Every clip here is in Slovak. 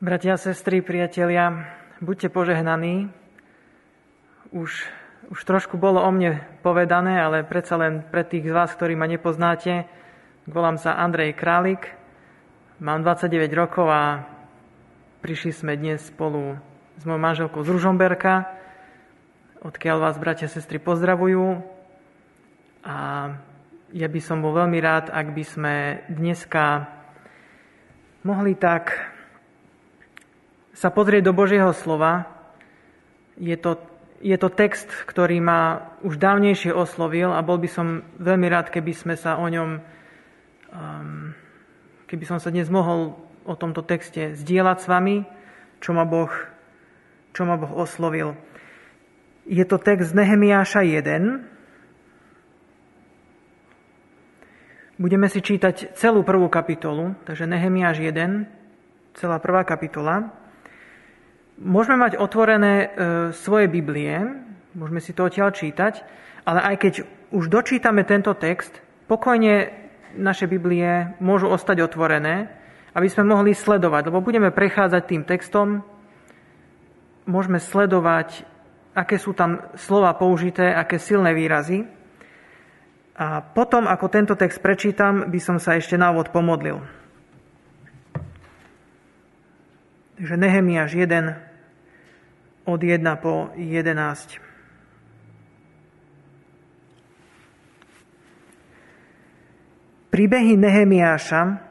Bratia, sestry, priatelia, buďte požehnaní. Už trošku bolo o mne povedané, ale predsa len pre tých z vás, ktorí ma nepoznáte, volám sa Andrej Králik, mám 29 rokov a prišli sme dnes spolu s mojou manželkou z Ružomberka, odkiaľ vás, bratia, sestry, pozdravujú. A ja by som bol veľmi rád, ak by sme dneska mohli tak sa pozrieť do Božieho slova. Je to text, ktorý ma už dávnejšie oslovil a bol by som veľmi rád, keby sme sa o ňom, keby som sa dnes mohol o tomto texte zdieľať s vami, čo ma Boh oslovil. Je to text Nehemiáša 1. Budeme si čítať celú prvú kapitolu, takže Nehemiáš 1, celá prvá kapitola. Môžeme mať otvorené svoje Biblie, môžeme si to odtiaľ čítať, ale aj keď už dočítame tento text, pokojne naše Biblie môžu ostať otvorené, aby sme mohli sledovať, lebo budeme prechádzať tým textom, môžeme sledovať, aké sú tam slova použité, aké silné výrazy. A potom, ako tento text prečítam, by som sa ešte na úvod pomodlil. Takže Nehemiáš 1 od 1 po 11. Príbehy Nehemiáša,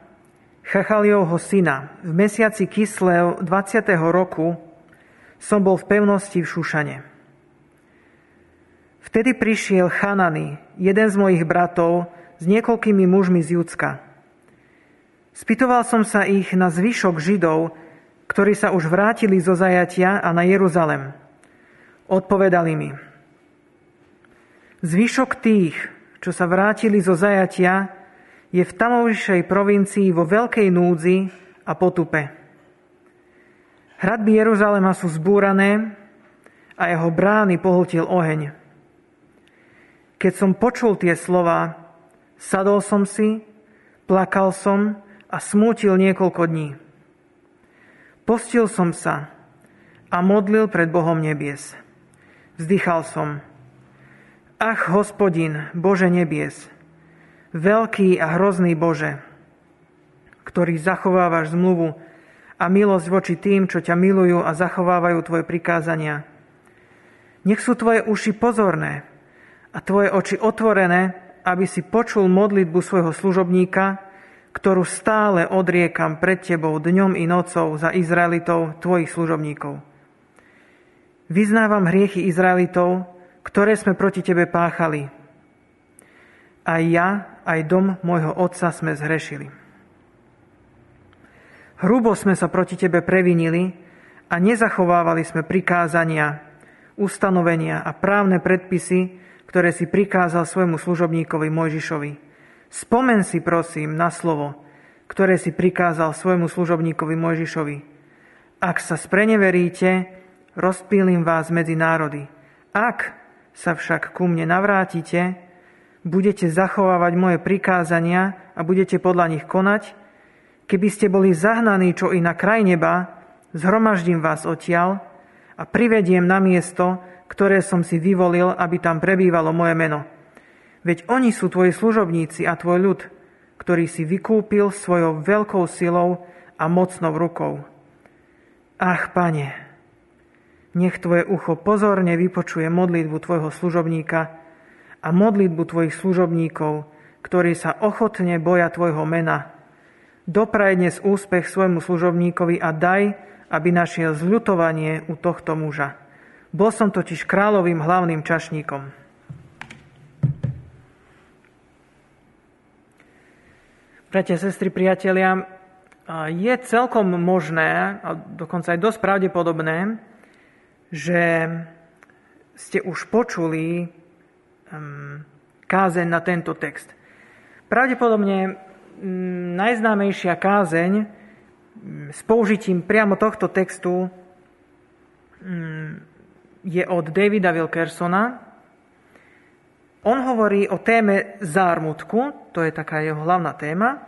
Chachaliovho syna. V mesiaci Kislev 20. roku som bol v pevnosti v Šúšane. Vtedy prišiel Hanani, jeden z mojich bratov, s niekoľkými mužmi z Júdska. Spýtoval som sa ich na zvyšok Židov, ktorí sa už vrátili zo zajatia a na Jeruzalem. Odpovedali mi: zvyšok tých, čo sa vrátili zo zajatia, je v tamovšej provincii vo veľkej núdzi a potupe. Hradby Jeruzalema sú zbúrané a jeho brány pohltil oheň. Keď som počul tie slova, sadol som si, plakal som a smútil niekoľko dní. Postil som sa a modlil pred Bohom nebies. Vzdychal som: ach, Hospodin, Bože nebies, veľký a hrozný Bože, ktorý zachovávaš zmluvu a milosť voči tým, čo ťa milujú a zachovávajú tvoje prikázania. Nech sú tvoje uši pozorné a tvoje oči otvorené, aby si počul modlitbu svojho služobníka, ktorú stále odriekam pred tebou dňom i nocou za Izraelitov, tvojich služobníkov. Vyznávam hriechy Izraelitov, ktoré sme proti tebe páchali. Aj ja, aj dom môjho otca sme zhrešili. Hrubo sme sa proti tebe previnili a nezachovávali sme prikázania, ustanovenia a právne predpisy, ktoré si prikázal svojmu služobníkovi Mojžišovi. Spomen si, prosím, na slovo, ktoré si prikázal svojmu služobníkovi Mojžišovi. Ak sa spreneveríte, rozpílim vás medzi národy. Ak sa však ku mne navrátite, budete zachovávať moje prikázania a budete podľa nich konať. Keby ste boli zahnaní čo i na kraj neba, zhromaždím vás odtiaľ a privediem na miesto, ktoré som si vyvolil, aby tam prebývalo moje meno. Veď oni sú tvoji služobníci a tvoj ľud, ktorý si vykúpil svojou veľkou silou a mocnou rukou. Ach, Pane, nech tvoje ucho pozorne vypočuje modlitbu tvojho služobníka a modlitbu tvojich služobníkov, ktorí sa ochotne boja tvojho mena. Dopraj dnes úspech svojmu služobníkovi a daj, aby našiel zľutovanie u tohto muža. Bol som totiž kráľovým hlavným čašníkom. Bratia, sestry, priatelia, je celkom možné, a dokonca aj dosť pravdepodobné, že ste už počuli kázeň na tento text. Pravdepodobne najznámejšia kázeň s použitím priamo tohto textu je od Davida Wilkersona. On hovorí o téme zármutku, to je taká jeho hlavná téma,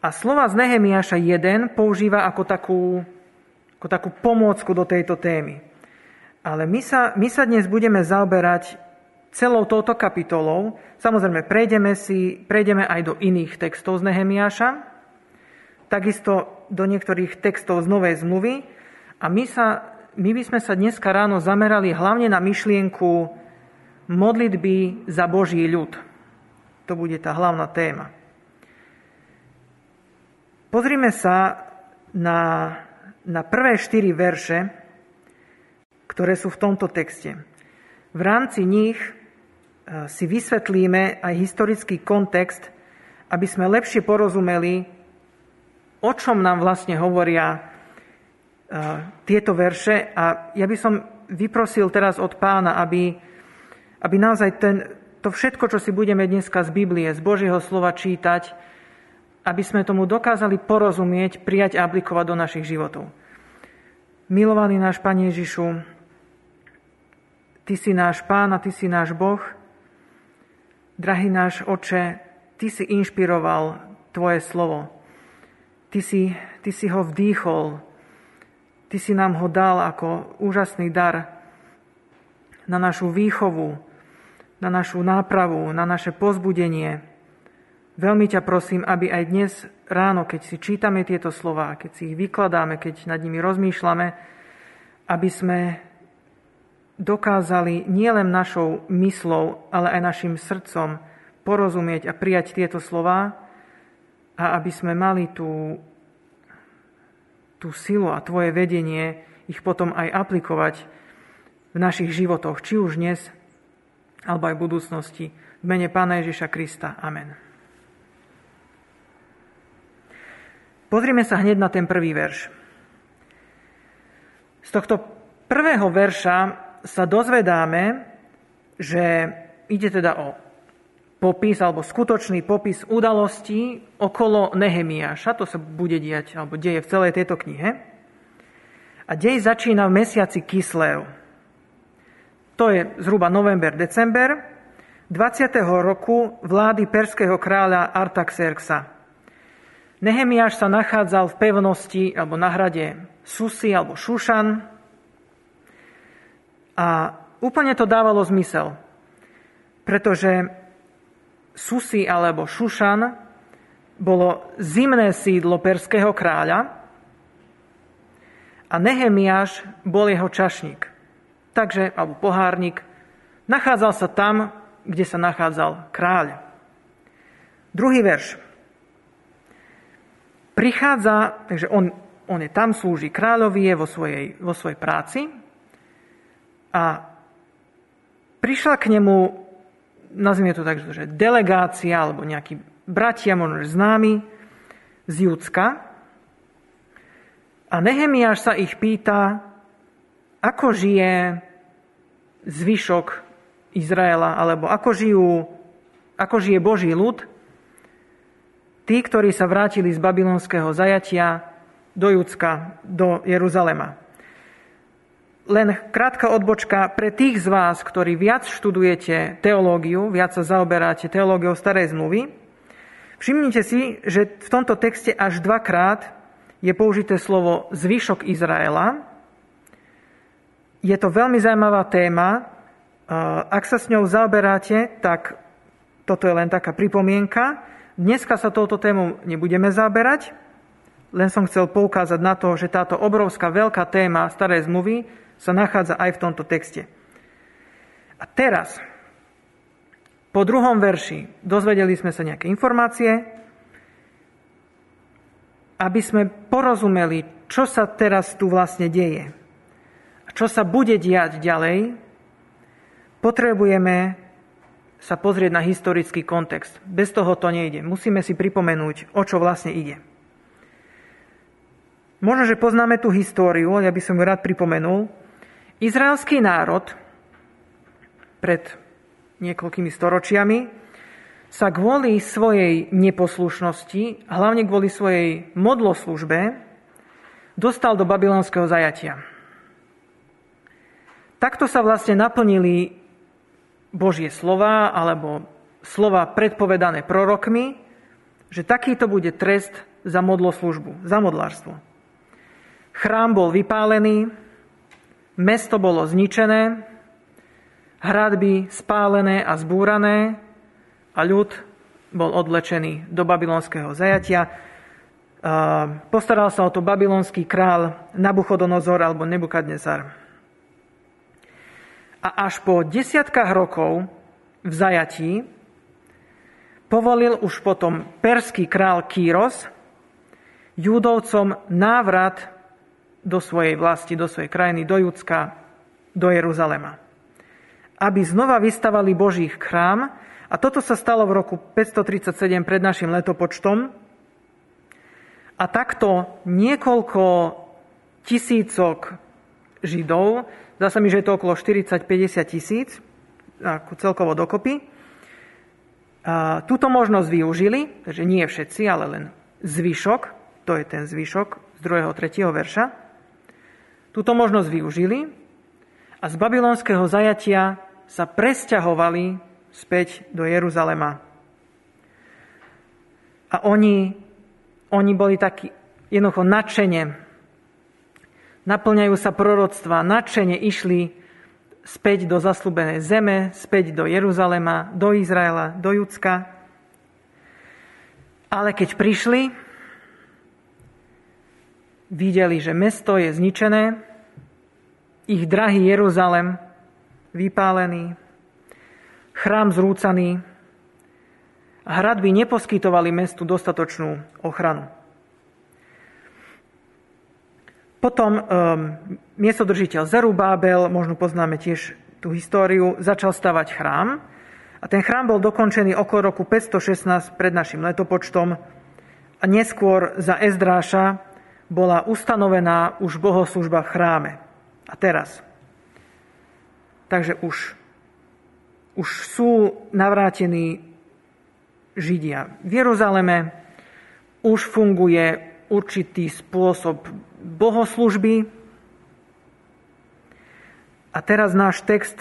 a slova z Nehemiáša 1 používa ako takú ako takú pomôcku do tejto témy. Ale my sa dnes budeme zaoberať celou touto kapitolou. Samozrejme, prejdeme aj do iných textov z Nehemiáša, takisto do niektorých textov z Novej zmluvy. A my by sme sa dneska ráno zamerali hlavne na myšlienku modlitby za Boží ľud. To bude tá hlavná téma. Pozrime sa na prvé 4 verše, ktoré sú v tomto texte. V rámci nich si vysvetlíme aj historický kontext, aby sme lepšie porozumeli, o čom nám vlastne hovoria tieto verše. A ja by som vyprosil teraz od Pána, aby naozaj to všetko, čo si budeme dneska z Biblie, z Božieho slova čítať, aby sme tomu dokázali porozumieť, prijať a aplikovať do našich životov. Milovaný náš Pane Ježišu, Ty si náš Pán a Ty si náš Boh. Drahý náš Oče, Ty si inšpiroval Tvoje slovo. Ty si ho vdýchol. Ty si nám ho dal ako úžasný dar na našu výchovu, na našu nápravu, na naše povzbudenie. Veľmi ťa prosím, aby aj dnes ráno, keď si čítame tieto slová, keď si ich vykladáme, keď nad nimi rozmýšľame, aby sme dokázali nielen našou mysľou, ale aj našim srdcom porozumieť a prijať tieto slová a aby sme mali tú silu a Tvoje vedenie ich potom aj aplikovať v našich životoch, či už dnes, alebo aj v budúcnosti. V mene Pána Ježiša Krista. Amen. Pozrime sa hneď na ten prvý verš. Z tohto prvého verša sa dozvedáme, že ide teda o popis, alebo skutočný popis udalostí okolo Nehemiáša. To sa bude diať, alebo deje v celej tejto knihe. A dej začína v mesiaci Kislev. To je zhruba november, december 20. roku vlády perského kráľa Artaxerxa. Nehemiáš sa nachádzal v pevnosti alebo na hrade Susy alebo Šúšan a úplne to dávalo zmysel, pretože Susy alebo Šúšan bolo zimné sídlo perského kráľa a Nehemiáš bol jeho čašník, takže, alebo pohárnik, nachádzal sa tam, kde sa nachádzal kráľ. Druhý verš. Prichádza, takže on je tam, slúži kráľovi, je vo svojej práci a prišla k nemu, nazvime to tak, že delegácia, alebo nejakí bratia, možno známi, z Júdska a Nehemiáš sa ich pýta, ako žije zvyšok Izraela, alebo ako žije Boží ľud, tí, ktorí sa vrátili z babylonského zajatia do Júdska, do Jeruzalema. Len krátka odbočka pre tých z vás, ktorí viac študujete teológiu, viac sa zaoberáte teológiou starej zmluvy. Všimnite si, že v tomto texte až 2-krát je použité slovo zvyšok Izraela. Je to veľmi zaujímavá téma. Ak sa s ňou zaoberáte, tak toto je len taká pripomienka. Dneska sa touto tému nebudeme zaoberať. Len som chcel poukázať na to, že táto obrovská veľká téma starej zmluvy sa nachádza aj v tomto texte. A teraz, po druhom verši, dozvedeli sme sa nejaké informácie, aby sme porozumeli, čo sa teraz tu vlastne deje. Čo sa bude diať ďalej, potrebujeme sa pozrieť na historický kontext. Bez toho to nejde. Musíme si pripomenúť, o čo vlastne ide. Možno, že poznáme tú históriu, ja by som ju rád pripomenul. Izraelský národ pred niekoľkými storočiami sa kvôli svojej neposlušnosti, hlavne kvôli svojej modloslužbe, dostal do babylonského zajatia. Takto sa vlastne naplnili Božie slova alebo slova predpovedané prorokmi, že takýto bude trest za modloslúžbu, za modlárstvo. Chrám bol vypálený, mesto bolo zničené, hradby spálené a zbúrané a ľud bol odlečený do babylonského zajatia. Postaral sa o to babylonský král Nabuchodonozor alebo Nebukadnesar. A až po desiatkách rokov v zajatí povolil už potom perský král Kíros Júdovcom návrat do svojej vlasti, do svojej krajiny, do Júdska, do Jeruzalema, aby znova vystavali Boží chrám. A toto sa stalo v roku 537 pred našim letopočtom. A takto niekoľko tisícok Židov, zdá sa mi, že je to okolo 40-50 tisíc, celkovo dokopy, túto možnosť využili, že nie všetci, ale len zvyšok, to je ten zvyšok z 2. a 3. verša, túto možnosť využili a z babylonského zajatia sa presťahovali späť do Jeruzalema. A oni boli takí jednoducho nadšene. Naplňajú sa proroctva, nadšene išli späť do zasľúbenej zeme, späť do Jeruzalema, do Izraela, do Judska. Ale keď prišli, videli, že mesto je zničené, ich drahý Jeruzalem vypálený, chrám zrúcaný, hradby neposkytovali mestu dostatočnú ochranu. Potom miestodržiteľ Zerubábel, možno poznáme tiež tú históriu, začal stavať chrám. A ten chrám bol dokončený okolo roku 516 pred našim letopočtom. A neskôr za Ezdráša bola ustanovená už bohoslužba v chráme. A teraz. Takže už sú navrátení Židia v Jeruzaleme, už funguje určitý spôsob bohoslužby. A teraz náš text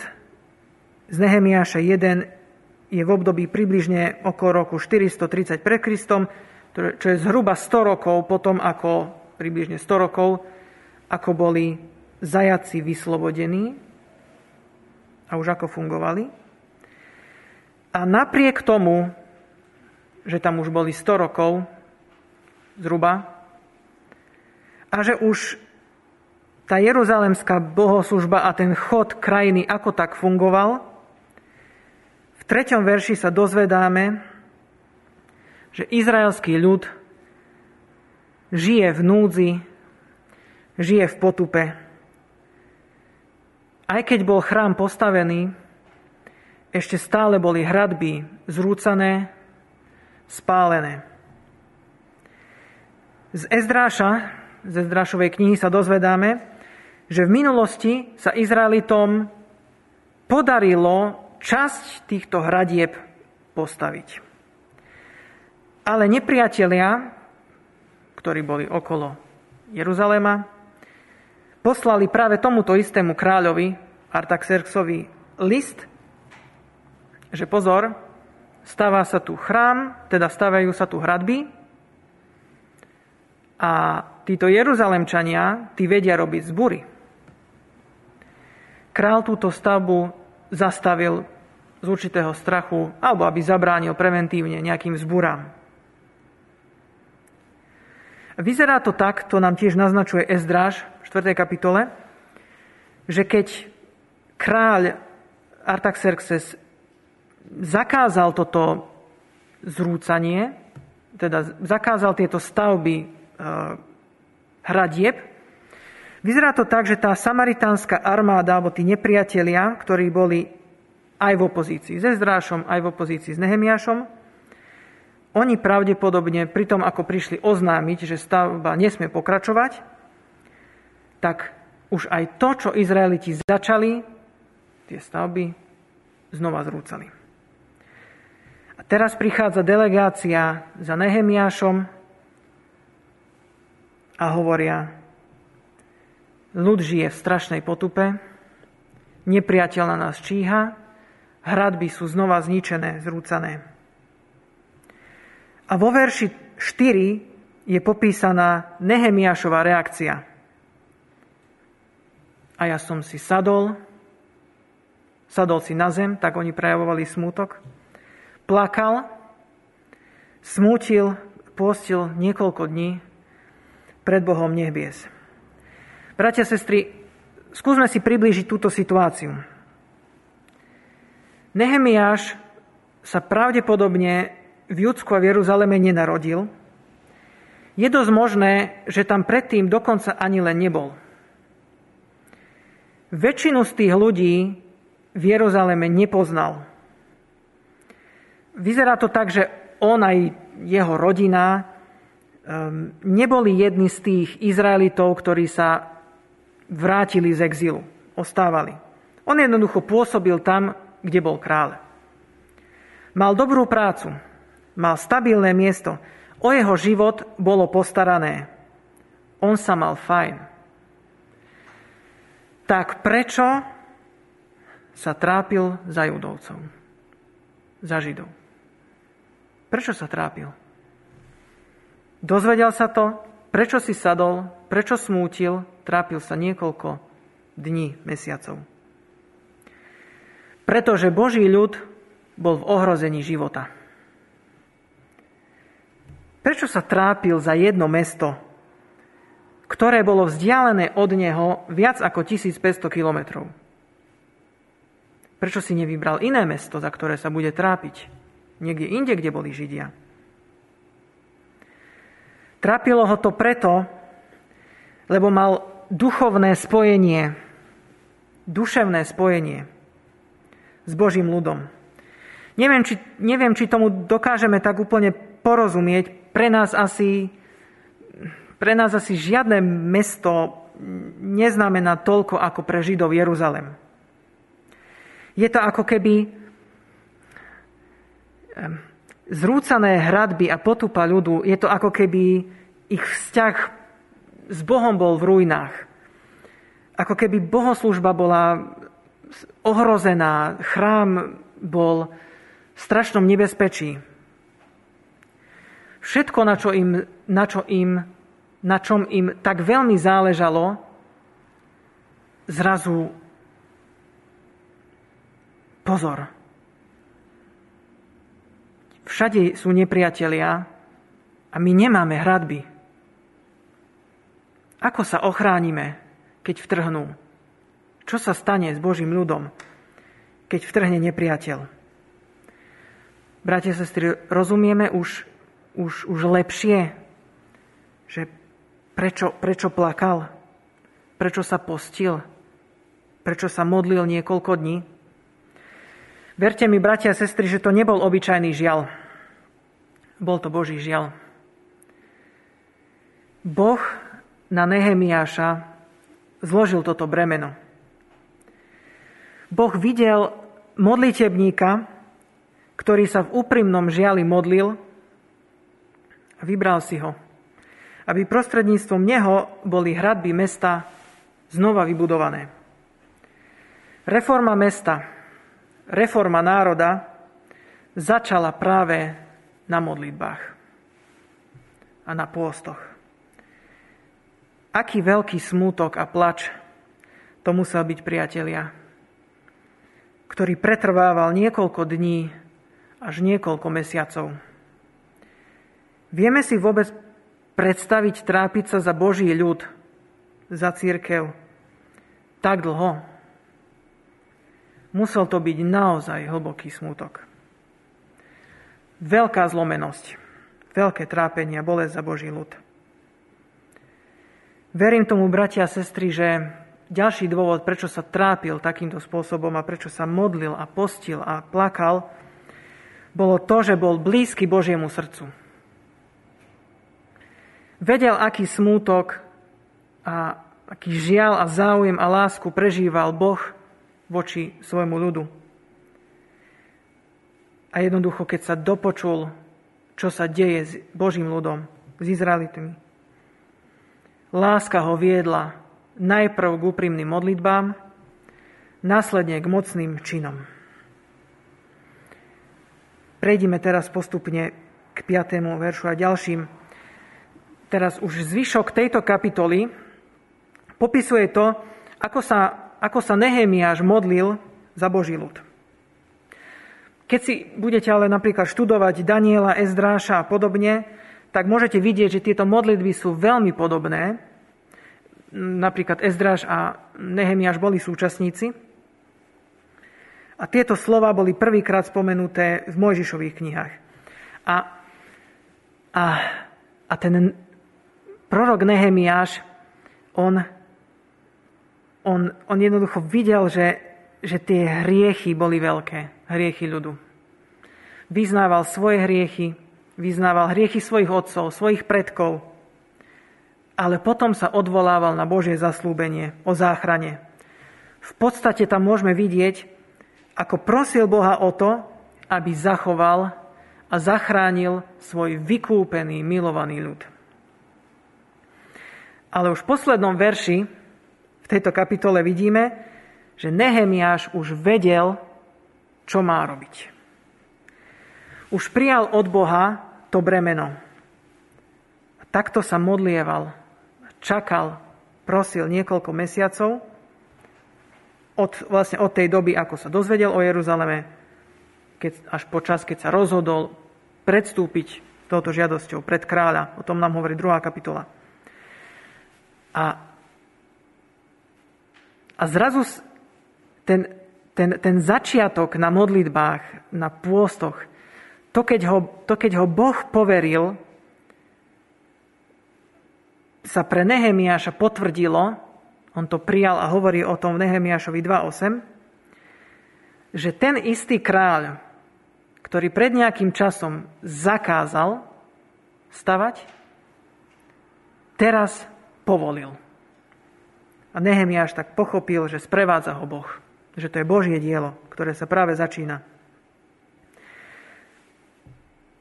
z Nehemiáša 1 je v období približne okolo roku 430 pred Kristom, čo je zhruba 100 rokov potom, ako približne 100 rokov, ako boli zajaci vyslobodení a už ako fungovali. A napriek tomu, že tam už boli 100 rokov, zhruba, a že už tá jeruzalemská bohoslužba a ten chod krajiny ako tak fungoval, v 3. verši sa dozvedáme, že izraelský ľud žije v núdzi, žije v potupe. Aj keď bol chrám postavený, ešte stále boli hradby zrúcané, spálené. Z Ezdrášovej knihy sa dozvedáme, že v minulosti sa Izraelitom podarilo časť týchto hradieb postaviť. Ale nepriatelia, ktorí boli okolo Jeruzalema, poslali práve tomuto istému kráľovi, Artaxerxovi, list, že pozor, stáva sa tu chrám, teda stavajú sa tu hradby a títo Jeruzalemčania, tí vedia robiť zbúry. Král túto stavbu zastavil z určitého strachu, alebo aby zabránil preventívne nejakým zbúram. Vyzerá to tak, to nám tiež naznačuje Ezdráš v 4. kapitole, že keď kráľ Artaxerxes zakázal toto zrúcanie, teda zakázal tieto stavby hradieb. Vyzerá to tak, že tá samaritánska armáda, alebo tí nepriatelia, ktorí boli aj v opozícii s Ezdrášom, aj v opozícii s Nehemiášom, oni pravdepodobne pri tom, ako prišli oznámiť, že stavba nesmie pokračovať, tak už aj to, čo Izraeliti začali, tie stavby znova zrúcali. A teraz prichádza delegácia za Nehemiášom a hovoria, ľud žije v strašnej potupe, nepriateľ na nás číha, hradby sú znova zničené, zrúcané. A vo verši 4 je popísaná Nehemiášova reakcia. A ja som si sadol si na zem, tak oni prejavovali smútok. Plakal, smútil, postil niekoľko dní pred Bohom nebies. Bratia, sestry, skúsme si priblížiť túto situáciu. Nehemiáš sa pravdepodobne v Júdsku a v Jeruzaleme nenarodil. Je dosť možné, že tam predtým dokonca ani len nebol. Väčšinu z tých ľudí v Jeruzaleme nepoznal. Vyzerá to tak, že on aj jeho rodina neboli jedni z tých Izraelitov, ktorí sa vrátili z exilu, ostávali. On jednoducho pôsobil tam, kde bol kráľ. Mal dobrú prácu, mal stabilné miesto, o jeho život bolo postarané. On sa mal fajn. Tak prečo sa trápil za Judovcov, za Židov? Prečo sa trápil? Dozvedel sa to, prečo si sadol, prečo smútil, trápil sa niekoľko dní, mesiacov. Pretože Boží ľud bol v ohrození života. Prečo sa trápil za jedno mesto, ktoré bolo vzdialené od neho viac ako 1500 kilometrov? Prečo si nevybral iné mesto, za ktoré sa bude trápiť? Niekde inde, kde boli Židia. Trápilo ho to preto, lebo mal duchovné spojenie, duševné spojenie s Božím ľudom. Neviem, či tomu dokážeme tak úplne porozumieť. Pre nás asi žiadne mesto neznamená toľko ako pre Židov Jeruzalem. Je to ako keby zrúcané hradby a potupa ľudu, je to ako keby ich vzťah s Bohom bol v ruinách. Ako keby bohoslúžba bola ohrozená, chrám bol v strašnom nebezpečí. Všetko, na čom im tak veľmi záležalo, zrazu pozor. Všade sú nepriatelia a my nemáme hradby. Ako sa ochránime, keď vtrhnú? Čo sa stane s Božím ľudom, keď vtrhne nepriateľ? Bratia, sestry, rozumieme už lepšie, že prečo plakal, prečo sa postil, prečo sa modlil niekoľko dní? Verte mi, bratia a sestry, že to nebol obyčajný žiaľ. Bol to Boží žiaľ. Boh na Nehemiáša zložil toto bremeno. Boh videl modlitebníka, ktorý sa v úprimnom žiali modlil a vybral si ho, aby prostredníctvom neho boli hradby mesta znova vybudované. Reforma mesta, reforma národa začala práve na modlitbách a na pôstoch. Aký veľký smútok a plač to musel byť, priatelia, ktorý pretrvával niekoľko dní až niekoľko mesiacov. Vieme si vôbec predstaviť trápiť sa za Boží ľud, za cirkev tak dlho? Musel to byť naozaj hlboký smútok. Veľká zlomenosť, veľké trápenie a bolesť za Boží ľud. Verím tomu, bratia a sestry, že ďalší dôvod, prečo sa trápil takýmto spôsobom a prečo sa modlil a postil a plakal, bolo to, že bol blízky Božiemu srdcu. Vedel, aký smútok a aký žiaľ a záujem a lásku prežíval Boh voči svojmu ľudu. A jednoducho, keď sa dopočul, čo sa deje s Božím ľudom, s Izraelitmi, láska ho viedla najprv k úprimným modlitbám, následne k mocným činom. Prejdime teraz postupne k 5. veršu a ďalším. Teraz už zvyšok tejto kapitoly popisuje to, ako sa Nehemiáš modlil za Boží ľud. Keď si budete ale napríklad študovať Daniela, Ezdráša a podobne, tak môžete vidieť, že tieto modlitby sú veľmi podobné. Napríklad Ezdráš a Nehemiáš boli súčasníci. A tieto slova boli prvýkrát spomenuté v Mojžišových knihách. A ten prorok Nehemiáš, on jednoducho videl, že tie hriechy boli veľké, hriechy ľudu. Vyznával svoje hriechy, vyznával hriechy svojich otcov, svojich predkov, ale potom sa odvolával na Božie zasľúbenie o záchrane. V podstate tam môžeme vidieť, ako prosil Boha o to, aby zachoval a zachránil svoj vykúpený, milovaný ľud. Ale už v poslednom verši v tejto kapitole vidíme, že Nehemiáš už vedel, čo má robiť. Už prijal od Boha to bremeno. A takto sa modlieval, čakal, prosil niekoľko mesiacov od tej doby, ako sa dozvedel o Jeruzaleme, až po čas, keď sa rozhodol predstúpiť touto žiadosťou pred kráľa. O tom nám hovorí 2. kapitola. A zrazu ten začiatok na modlitbách, na pôstoch, to keď ho Boh poveril, sa pre Nehemiáša potvrdilo, on to prijal a hovorí o tom v Nehemiášovi 2.8, že ten istý kráľ, ktorý pred nejakým časom zakázal stavať, teraz povolil. A Nehemiáš tak pochopil, že sprevádza ho Boh. Že to je Božie dielo, ktoré sa práve začína.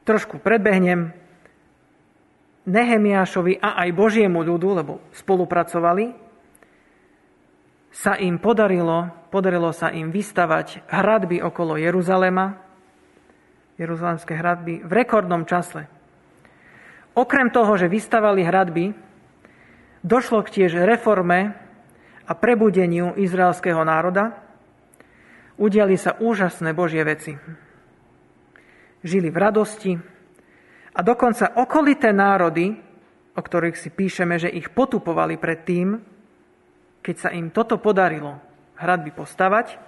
Trošku predbehnem. Nehemiášovi a aj Božiemu ľudu, lebo spolupracovali, sa im podarilo sa im vystavať hradby okolo Jeruzalema, jeruzalemské hradby, v rekordnom čase. Okrem toho, že vystavali hradby, došlo k tiež reforme a prebudeniu izraelského národa, udiali sa úžasné Božie veci. Žili v radosti a dokonca okolité národy, o ktorých si píšeme, že ich potupovali predtým, keď sa im toto podarilo hradby postavať,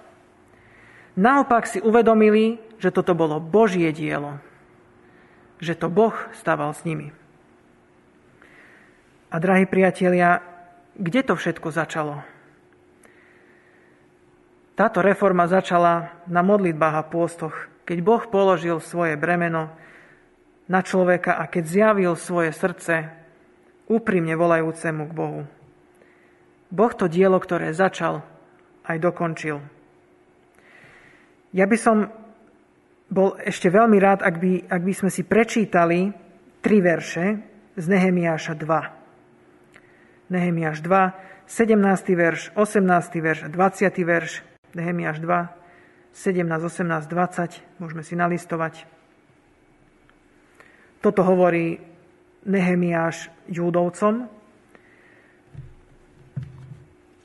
naopak si uvedomili, že toto bolo Božie dielo, že to Boh staval s nimi. A drahí priatelia, kde to všetko začalo? Táto reforma začala na modlitbách a pôstoch, keď Boh položil svoje bremeno na človeka a keď zjavil svoje srdce úprimne volajúcemu k Bohu. Boh to dielo, ktoré začal, aj dokončil. Ja by som bol ešte veľmi rád, ak by sme si prečítali 3 verše z Nehemiáša 2. Nehemiáš 2, 17. verš, 18. verš, 20. verš, Nehemiáš 2, 17, 18, 20, môžeme si nalistovať. Toto hovorí Nehemiáš Júdovcom.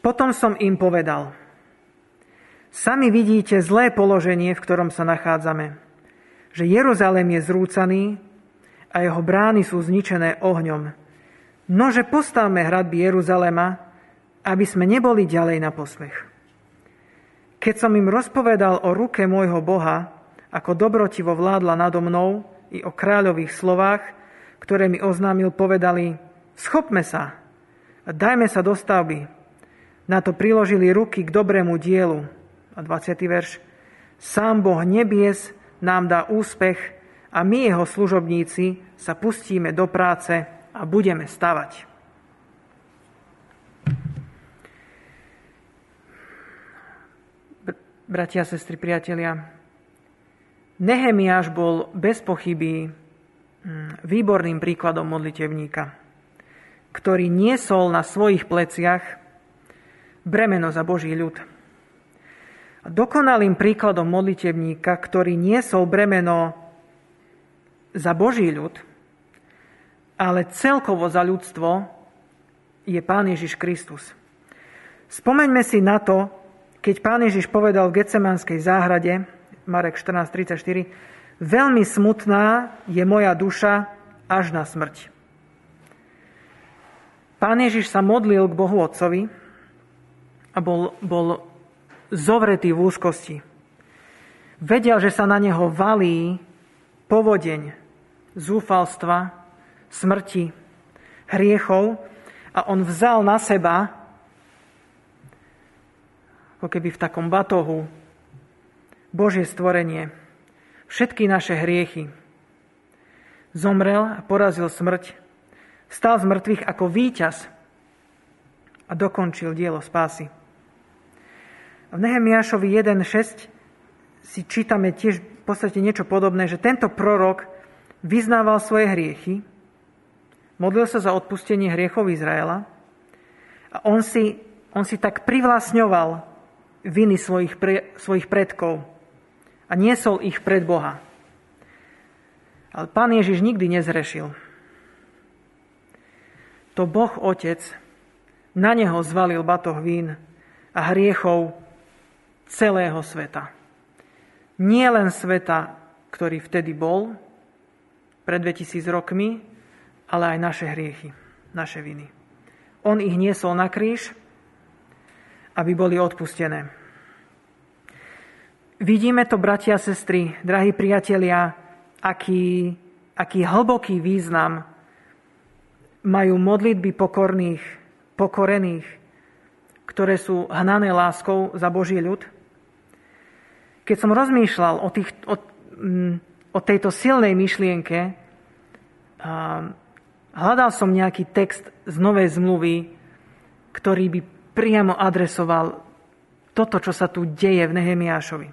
Potom som im povedal, sami vidíte zlé položenie, v ktorom sa nachádzame, že Jeruzalém je zrúcaný a jeho brány sú zničené ohňom. Nože postavme hradby Jeruzalema, aby sme neboli ďalej na posmech. Keď som im rozpovedal o ruke môjho Boha, ako dobrotivo vládla nado mnou i o kráľových slovách, ktoré mi oznámil, povedali, schopme sa a dajme sa do stavby. Na to priložili ruky k dobrému dielu. A 20. verš. Sám Boh nebies nám dá úspech a my, jeho služobníci, sa pustíme do práce a budeme stavať. Bratia, sestry, priatelia, Nehemiáš bol bez pochyby výborným príkladom modlitevníka, ktorý niesol na svojich pleciach bremeno za Boží ľud. A dokonalým príkladom modlitevníka, ktorý niesol bremeno za Boží ľud, ale celkovo za ľudstvo, je Pán Ježiš Kristus. Spomeňme si na to, keď Pán Ježiš povedal v Getsemanskej záhrade, Marek 14:34, veľmi smutná je moja duša až na smrť. Pán Ježiš sa modlil k Bohu Otcovi a bol zovretý v úzkosti. Vedel, že sa na neho valí povodeň zúfalstva, smrti, hriechov a on vzal na seba, ako keby v takom batohu, Božie stvorenie, všetky naše hriechy. Zomrel a porazil smrť, vstal z mŕtvych ako víťaz a dokončil dielo spásy. V Nehemiášovi 1.6 si čítame tiež v podstate niečo podobné, že tento prorok vyznával svoje hriechy, modlil sa za odpustenie hriechov Izraela a on si tak privlastňoval viny svojich predkov a niesol ich pred Boha. Ale Pán Ježiš nikdy nezrešil. To Boh Otec na neho zvalil batoh vín a hriechov celého sveta. Nie len sveta, ktorý vtedy bol, pred 2000 rokmi, ale aj naše hriechy, naše viny. On ich niesol na kríž, aby boli odpustené. Vidíme to, bratia a sestry, drahí priatelia, aký hlboký význam majú modlitby pokorených, ktoré sú hnané láskou za Boží ľud. Keď som rozmýšľal o tejto silnej myšlienke, hľadal som nejaký text z Novej zmluvy, ktorý by priamo adresoval toto, čo sa tu deje v Nehemiášovi.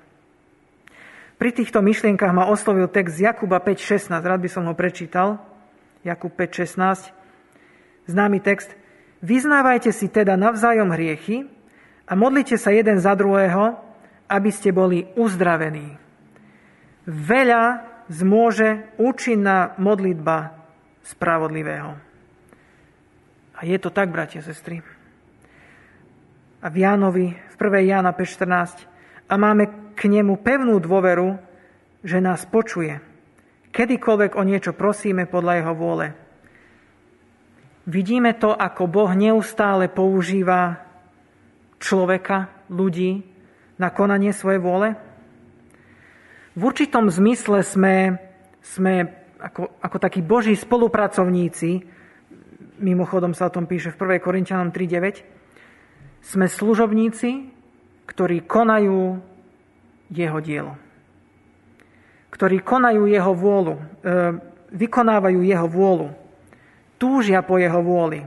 Pri týchto myšlienkach ma oslovil text z Jakuba 5.16. Rád by som ho prečítal. Jakub 5.16. Známy text. Vyznávajte si teda navzájom hriechy a modlite sa jeden za druhého, aby ste boli uzdravení. Veľa zmôže účinná modlitba spravodlivého. A je to tak, bratia a sestry. A v Jánovi, v 1. Jána 5.14. A máme k nemu pevnú dôveru, že nás počuje. Kedykoľvek o niečo prosíme podľa jeho vôle. Vidíme to, ako Boh neustále používa človeka, ľudí na konanie svojej vôle. V určitom zmysle sme ako takí Boží spolupracovníci, mimochodom sa o tom píše v 1. Korinťanom 3.9, sme služobníci, ktorí konajú jeho dielo. Ktorí konajú jeho vôľu, vykonávajú jeho vôľu. Túžia po jeho vôli.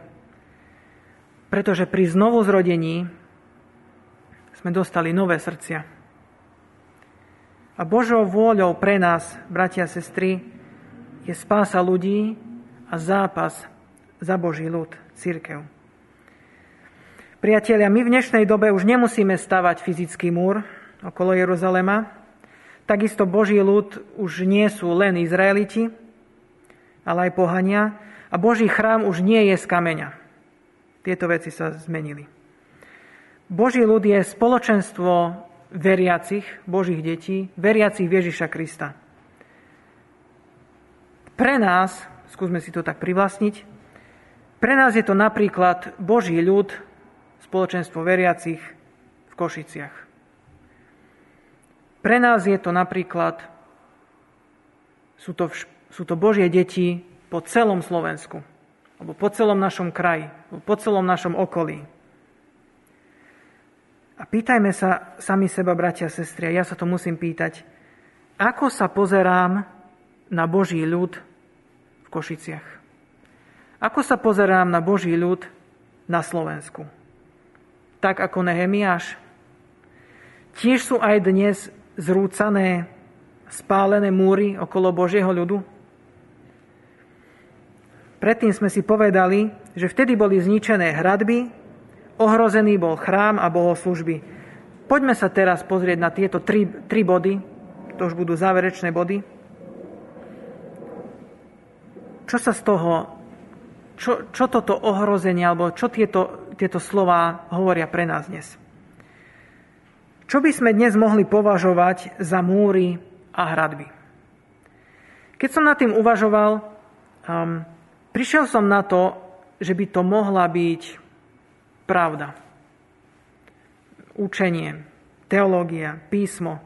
Pretože pri znovuzrodení sme dostali nové srdcia. A Božou vôľou pre nás, bratia a sestry, je spása ľudí a zápas za Boží ľud, cirkev. Priatelia, my v dnešnej dobe už nemusíme stavať fyzický múr okolo Jeruzalema. Takisto Boží ľud už nie sú len Izraeliti, ale aj pohania. A Boží chrám už nie je z kameňa. Tieto veci sa zmenili. Boží ľud je spoločenstvo veriacich, Božích detí, veriacich Ježiša Krista. Pre nás, skúsme si to tak privlastniť, pre nás je to napríklad Boží ľud, spoločenstvo veriacich v Košiciach. Pre nás je to napríklad, sú to Božie deti po celom Slovensku, alebo po celom našom kraji, alebo po celom našom okolí. A pýtajme sa sami seba, bratia a sestry, a ja sa to musím pýtať, ako sa pozerám na Boží ľud v Košiciach? Ako sa pozerám na Boží ľud na Slovensku? Tak ako Nehemiáš? Tiež sú aj dnes zrúcané, spálené múry okolo Božieho ľudu? Predtým sme si povedali, že vtedy boli zničené hradby, ohrozený bol chrám a bohoslúžby. Poďme sa teraz pozrieť na tieto tri body, to už budú záverečné body. Čo sa z toho, čo toto ohrozenie, alebo čo tieto tieto slová hovoria pre nás dnes. Čo by sme dnes mohli považovať za múry a hradby? Keď som nad tým uvažoval, prišiel som na to, že by to mohla byť pravda, učenie, teológia, písmo.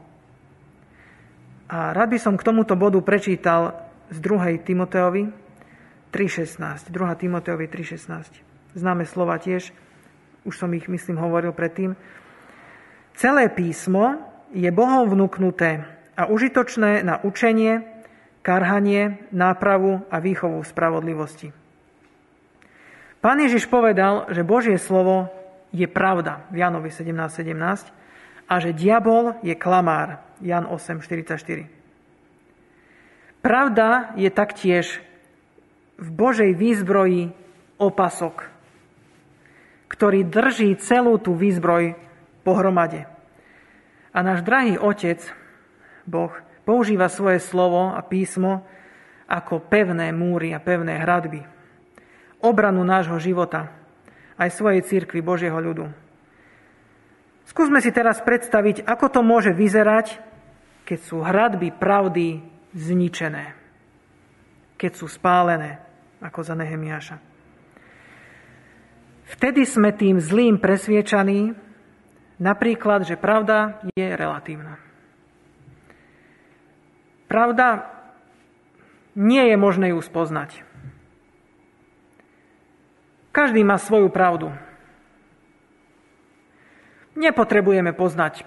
A rád by som k tomuto bodu prečítal z 2. Timotejovi 3.16. 2. Timotejovi 3.16. Známe slova tiež, už som ich, myslím, hovoril predtým. Celé písmo je Bohom vnuknuté a užitočné na učenie, karhanie, nápravu a výchovu spravodlivosti. Pán Ježiš povedal, že Božie slovo je pravda, v Jánovi 17.17, a že diabol je klamár, Ján 8.44. Pravda je taktiež v Božej výzbroji opasok, ktorý drží celú tú výzbroj pohromade. A náš drahý Otec, Boh, používa svoje slovo a písmo ako pevné múry a pevné hradby. Obranu nášho života, aj svojej cirkvi, Božieho ľudu. Skúsme si teraz predstaviť, ako to môže vyzerať, keď sú hradby pravdy zničené. Keď sú spálené, ako za Nehemiáša. Vtedy sme tým zlým presviečaní, napríklad, že pravda je relatívna. Pravda, nie je možné ju spoznať. Každý má svoju pravdu. Nepotrebujeme poznať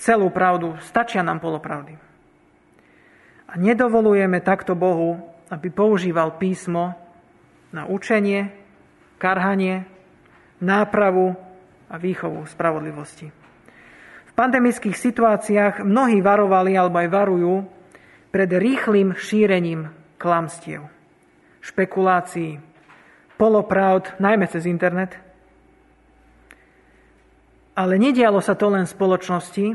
celú pravdu, stačia nám polopravdy. A nedovolujeme takto Bohu, aby používal písmo na učenie, karhanie, nápravu a výchovu spravodlivosti. V pandemických situáciách mnohí varovali alebo aj varujú pred rýchlým šírením klamstiev, špekulácií, polopravd, najmä cez internet. Ale nedialo sa to len v spoločnosti,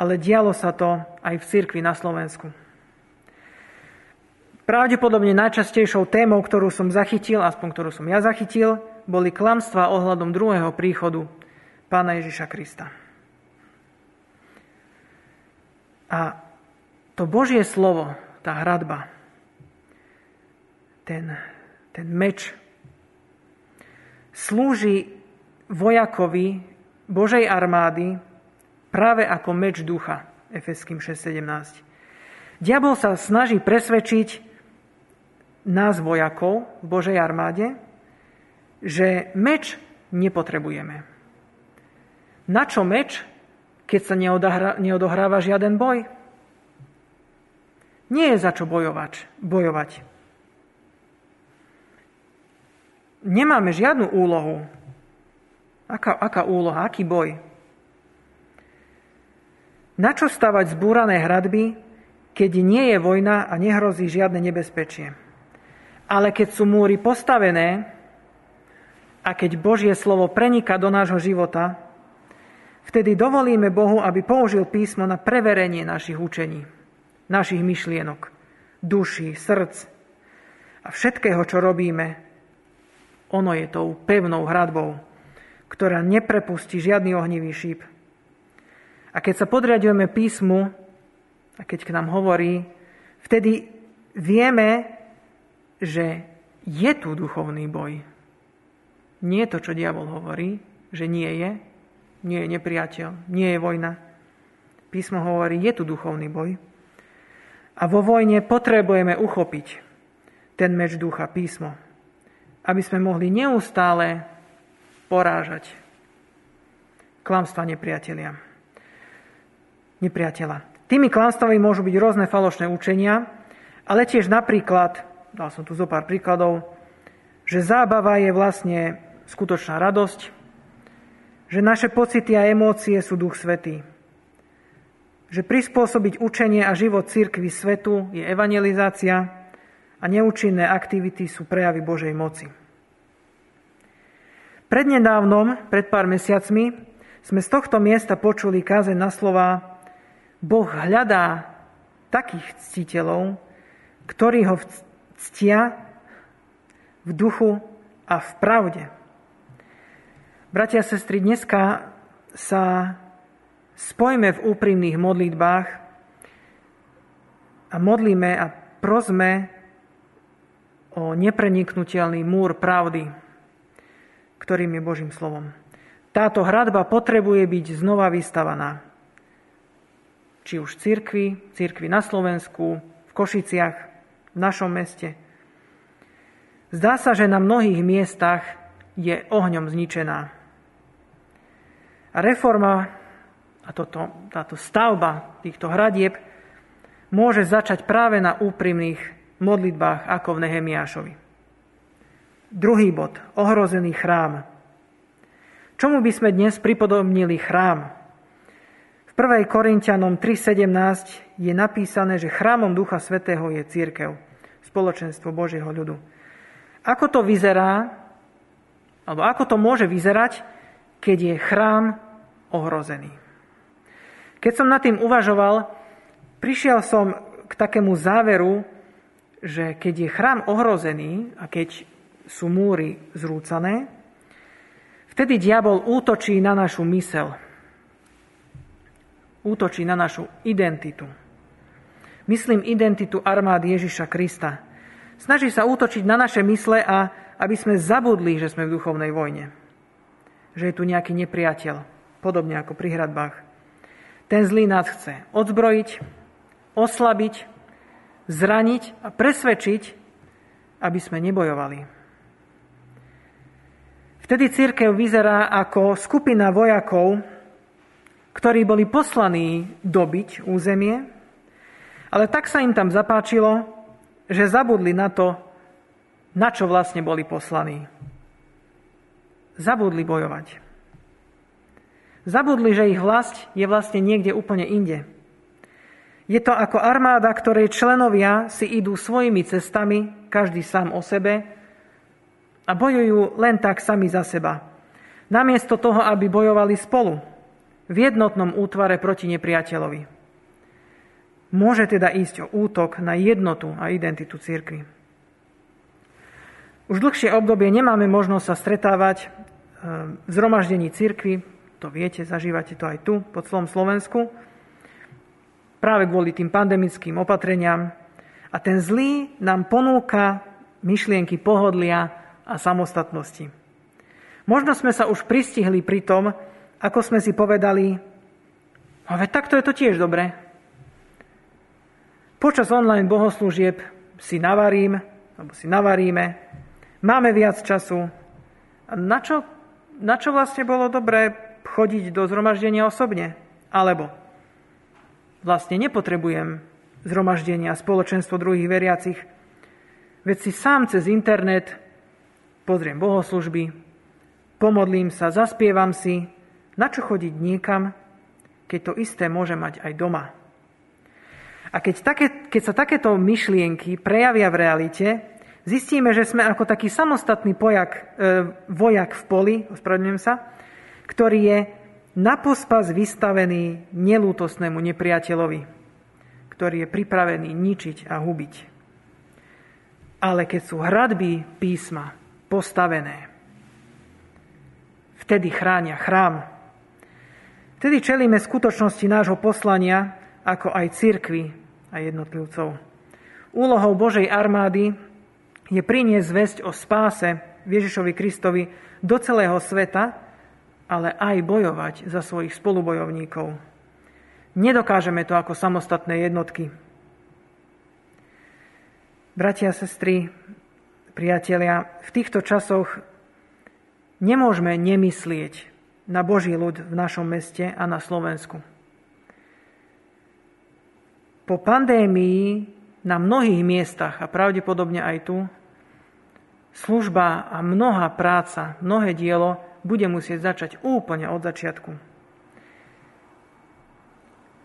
ale dialo sa to aj v cirkvi na Slovensku. Pravdepodobne najčastejšou témou, ktorú som zachytil, aspoň ktorú som ja zachytil, boli klamstvá ohľadom druhého príchodu Pána Ježiša Krista. A to Božie slovo, tá hradba, ten meč, slúži vojakovi Božej armády práve ako meč ducha, Efeským 6.17. Diabol sa snaží presvedčiť nás vojakov v Božej armáde, že meč nepotrebujeme. Na čo meč, keď sa neodohráva žiaden boj? Nie je za čo bojovať. Nemáme žiadnu úlohu. Aká úloha? Aký boj? Na čo stavať zbúrané hradby, keď nie je vojna a nehrozí žiadne nebezpečie? Ale keď sú múry postavené, a keď Božie slovo preniká do nášho života, vtedy dovolíme Bohu, aby použil písmo na preverenie našich učení, našich myšlienok, duší, srdc a všetkého, čo robíme. Ono je tou pevnou hradbou, ktorá neprepustí žiadny ohnivý šíp. A keď sa podriadujeme písmu, a keď k nám hovorí, vtedy vieme, že je tu duchovný boj. Nie to, čo diabol hovorí, že nie je nepriateľ, nie je vojna. Písmo hovorí, je tu duchovný boj. A vo vojne potrebujeme uchopiť ten meč ducha, písmo, aby sme mohli neustále porážať klamstvá nepriateľa. Tými klamstvami môžu byť rôzne falošné učenia, ale tiež napríklad, dal som tu zo pár príkladov, že zábava je vlastne skutočná radosť, že naše pocity a emócie sú Duch Svätý, že prispôsobiť učenie a život cirkvi svetu je evangelizácia a neúčinné aktivity sú prejavy Božej moci. Prednedávnom, pred pár mesiacmi, sme z tohto miesta počuli kázeň na slová Boh hľadá takých ctiteľov, ktorí ho ctia v duchu a v pravde. Bratia a sestry, dneska sa spojme v úprimných modlitbách a modlíme a prosme o nepreniknutelný múr pravdy, ktorým je Božím slovom. Táto hradba potrebuje byť znova vystavaná. Či už cirkvi na Slovensku, v Košiciach, v našom meste. Zdá sa, že na mnohých miestach je ohňom zničená. A reforma a táto stavba týchto hradieb môže začať práve na úprimných modlitbách ako v Nehemiášovi. Druhý bod. Ohrozený chrám. Čomu by sme dnes pripodobnili chrám? V 1. Korinťanom 3.17 je napísané, že chrámom Ducha Svätého je cirkev, spoločenstvo Božieho ľudu. Ako to vyzerá, alebo ako to môže vyzerať, keď je chrám ohrozený? Keď som nad tým uvažoval, prišiel som k takému záveru, že keď je chrám ohrozený a keď sú múry zrúcané, vtedy diabol útočí na našu myseľ. Útočí na našu identitu. Myslím identitu armády Ježiša Krista. Snaží sa útočiť na naše mysle a aby sme zabudli, že sme v duchovnej vojne. Že je tu nejaký nepriateľ, podobne ako pri hradbách. Ten zlý nás chce odzbrojiť, oslabiť, zraniť a presvedčiť, aby sme nebojovali. Vtedy cirkev vyzerá ako skupina vojakov, ktorí boli poslaní dobiť územie, ale tak sa im tam zapáčilo, že zabudli na to, na čo vlastne boli poslaní. Zabudli bojovať. Zabudli, že ich vlast je vlastne niekde úplne inde. Je to ako armáda, ktorej členovia si idú svojimi cestami, každý sám o sebe, a bojujú len tak sami za seba. Namiesto toho, aby bojovali spolu, v jednotnom útvare proti nepriateľovi. Môže teda ísť o útok na jednotu a identitu cirkvi. Už dlhšie obdobie nemáme možnosť sa stretávať v zhromaždení cirkvi, to viete, zažívate to aj tu, po celom Slovensku, práve kvôli tým pandemickým opatreniam. A ten zlý nám ponúka myšlienky pohodlia a samostatnosti. Možno sme sa už pristihli pri tom, ako sme si povedali, a veď takto je to tiež dobre. Počas online bohoslúžieb si navarím, alebo si navaríme, máme viac času. A na čo vlastne bolo dobré chodiť do zhromaždenia osobne? Alebo vlastne nepotrebujem zhromaždenia a spoločenstvo druhých veriacich. Veď si sám cez internet pozriem bohoslužby, pomodlím sa, zaspievam si, na čo chodiť niekam, keď to isté môže mať aj doma. A keď sa takéto myšlienky prejavia v realite, zistíme, že sme ako taký samostatný vojak v poli, ospravedlňujem sa, ktorý je na pospas vystavený nelútostnému nepriateľovi, ktorý je pripravený ničiť a hubiť. Ale keď sú hradby písma postavené, vtedy chránia chrám. Vtedy čelíme skutočnosti nášho poslania, ako aj cirkvi a jednotlivcov. Úlohou Božej armády je priniesť vesť o spáse Ježišovi Kristovi do celého sveta, ale aj bojovať za svojich spolubojovníkov. Nedokážeme to ako samostatné jednotky. Bratia a sestry, priatelia, v týchto časoch nemôžeme nemyslieť na Boží ľud v našom meste a na Slovensku. Po pandémii na mnohých miestach, a pravdepodobne aj tu, služba a mnohá práca, mnohé dielo bude musieť začať úplne od začiatku.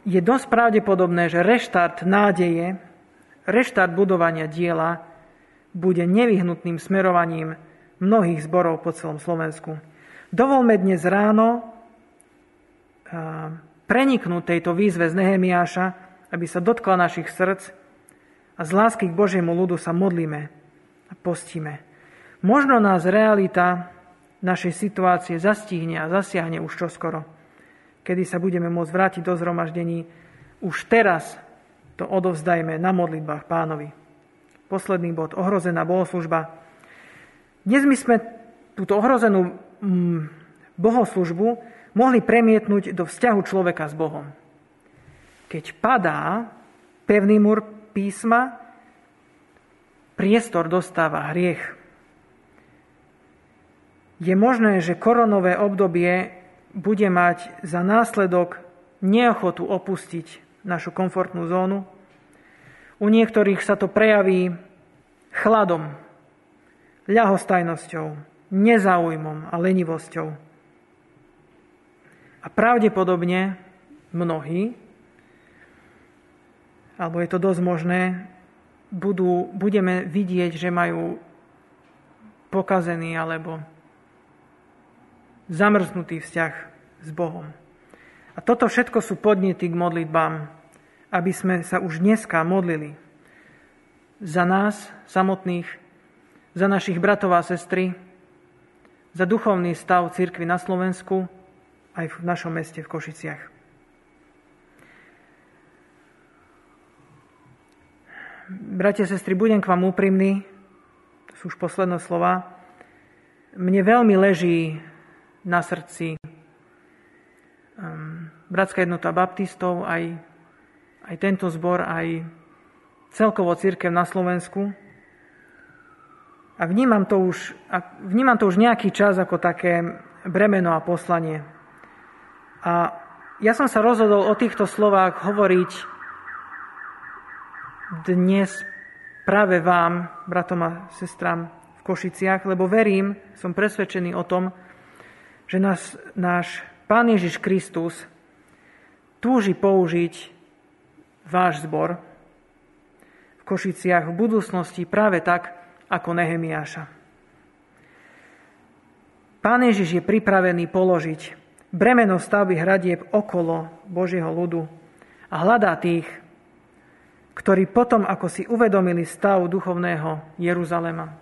Je dosť pravdepodobné, že reštart nádeje, reštart budovania diela bude nevyhnutným smerovaním mnohých zborov po celom Slovensku. Dovolme dnes ráno preniknúť tejto výzve z Nehemiáša, aby sa dotkla našich srdc a z lásky k Božiemu ľudu sa modlíme a postíme. Možno nás realita našej situácie zastihne a zasiahne už čoskoro, kedy sa budeme môcť vrátiť do zhromaždení. Už teraz to odovzdajme na modlitbách Pánovi. Posledný bod, ohrozená bohoslužba. Dnes my sme túto ohrozenú bohoslužbu mohli premietnúť do vzťahu človeka s Bohom. Keď padá pevný múr písma, priestor dostáva hriech. Je možné, že koronové obdobie bude mať za následok neochotu opustiť našu komfortnú zónu. U niektorých sa to prejaví chladom, ľahostajnosťou, nezáujmom a lenivosťou. A pravdepodobne mnohí, alebo je to dosť možné, budeme vidieť, že majú pokazený alebo zamrznutý vzťah s Bohom. A toto všetko sú podnety k modlitbám, aby sme sa už dneska modlili za nás samotných, za našich bratov a sestry, za duchovný stav cirkvi na Slovensku, aj v našom meste v Košiciach. Bratia, sestry, budem k vám úprimný, to sú už posledné slova. Mne veľmi leží na srdci Bratská jednota Baptistov, aj tento zbor, aj celkovo cirkev na Slovensku. A vnímam to už nejaký čas ako také bremeno a poslanie. A ja som sa rozhodol o týchto slovách hovoriť dnes práve vám, bratom a sestram v Košiciach, lebo verím, som presvedčený o tom, že náš Pán Ježiš Kristus túži použiť váš zbor v Košiciach v budúcnosti práve tak, ako Nehemiáša. Pán Ježiš je pripravený položiť bremeno stavby hradieb okolo Božieho ľudu a hľadá tých, ktorí potom, ako si uvedomili stav duchovného Jeruzalema,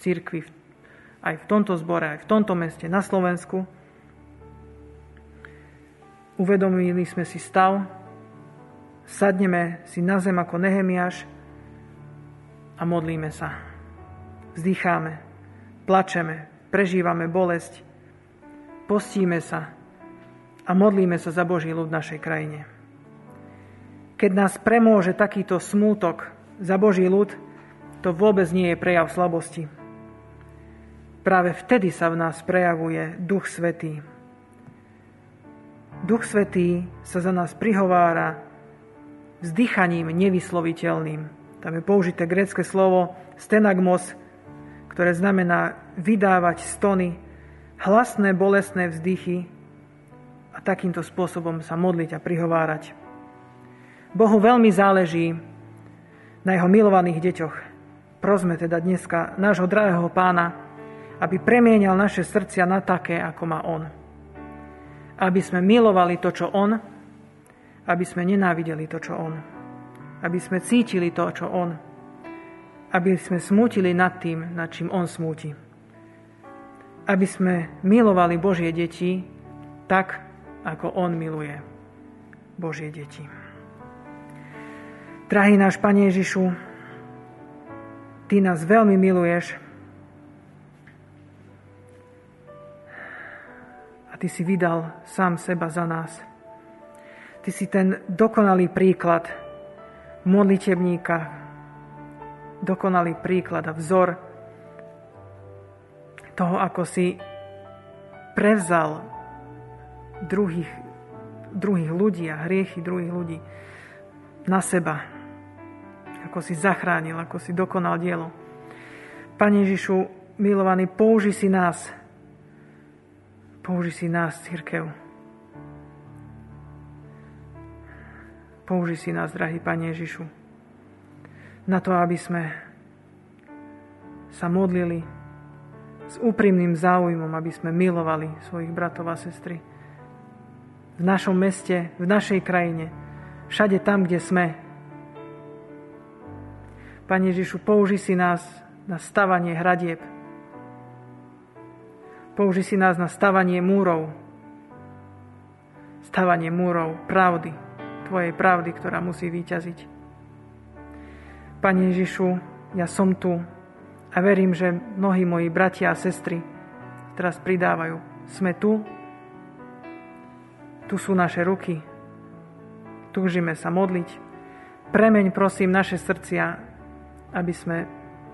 cirkvi aj v tomto zbore, aj v tomto meste na Slovensku, uvedomili sme si stav, sadneme si na zem ako Nehemiáš a modlíme sa. Vzdycháme, plačeme, prežívame bolesť, postíme sa a modlíme sa za Boží ľud v našej krajine. Keď nás premôže takýto smútok za Boží ľud, to vôbec nie je prejav slabosti. Práve vtedy sa v nás prejavuje Duch Svätý. Duch Svätý sa za nás prihovára vzdychaním nevysloviteľným. Tam je použité grécke slovo stenagmos, ktoré znamená vydávať stony, hlasné bolestné vzdychy a takýmto spôsobom sa modliť a prihovárať. Bohu veľmi záleží na jeho milovaných deťoch. Prosme teda dneska nášho drahého Pána, aby premienial naše srdcia na také, ako má on. Aby sme milovali to, čo on, aby sme nenávideli to, čo on. Aby sme cítili to, čo on. Aby sme smútili nad tým, nad čím on smúti. Aby sme milovali Božie deti tak, ako on miluje Božie deti. Drahý náš Pane Ježišu, ty nás veľmi miluješ a ty si vydal sám seba za nás. Ty si ten dokonalý príklad modlitebníka, dokonalý príklad a vzor toho, ako si prevzal druhých ľudí a hriechy druhých ľudí na seba. Ako si zachránil, ako si dokonal dielo. Pane Ježišu, milovaný, použij si nás. Použij si nás, cirkev. Použij si nás, drahý Pane Ježišu, na to, aby sme sa modlili s úprimným záujmom, aby sme milovali svojich bratov a sestry v našom meste, v našej krajine, všade tam, kde sme. Pane Ježišu, použij si nás na stavanie hradieb, Použij si nás na stavanie múrov pravdy, Tvojej pravdy, ktorá musí víťaziť. Pane Ježišu, ja som tu a verím, že mnohí moji bratia a sestry teraz pridávajú. Sme tu, tu sú naše ruky, túžime sa modliť. Premeň prosím naše srdcia, aby sme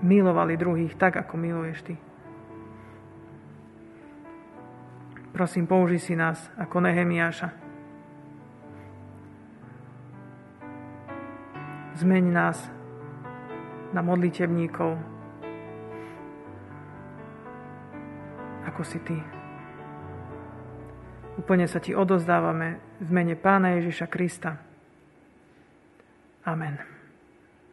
milovali druhých tak, ako miluješ Ty. Prosím, použij si nás ako Nehemiáša. Zmeň nás na modlitebníkov, ako si Ty. Úplne sa Ti odozdávame v mene Pána Ježiša Krista. Amen.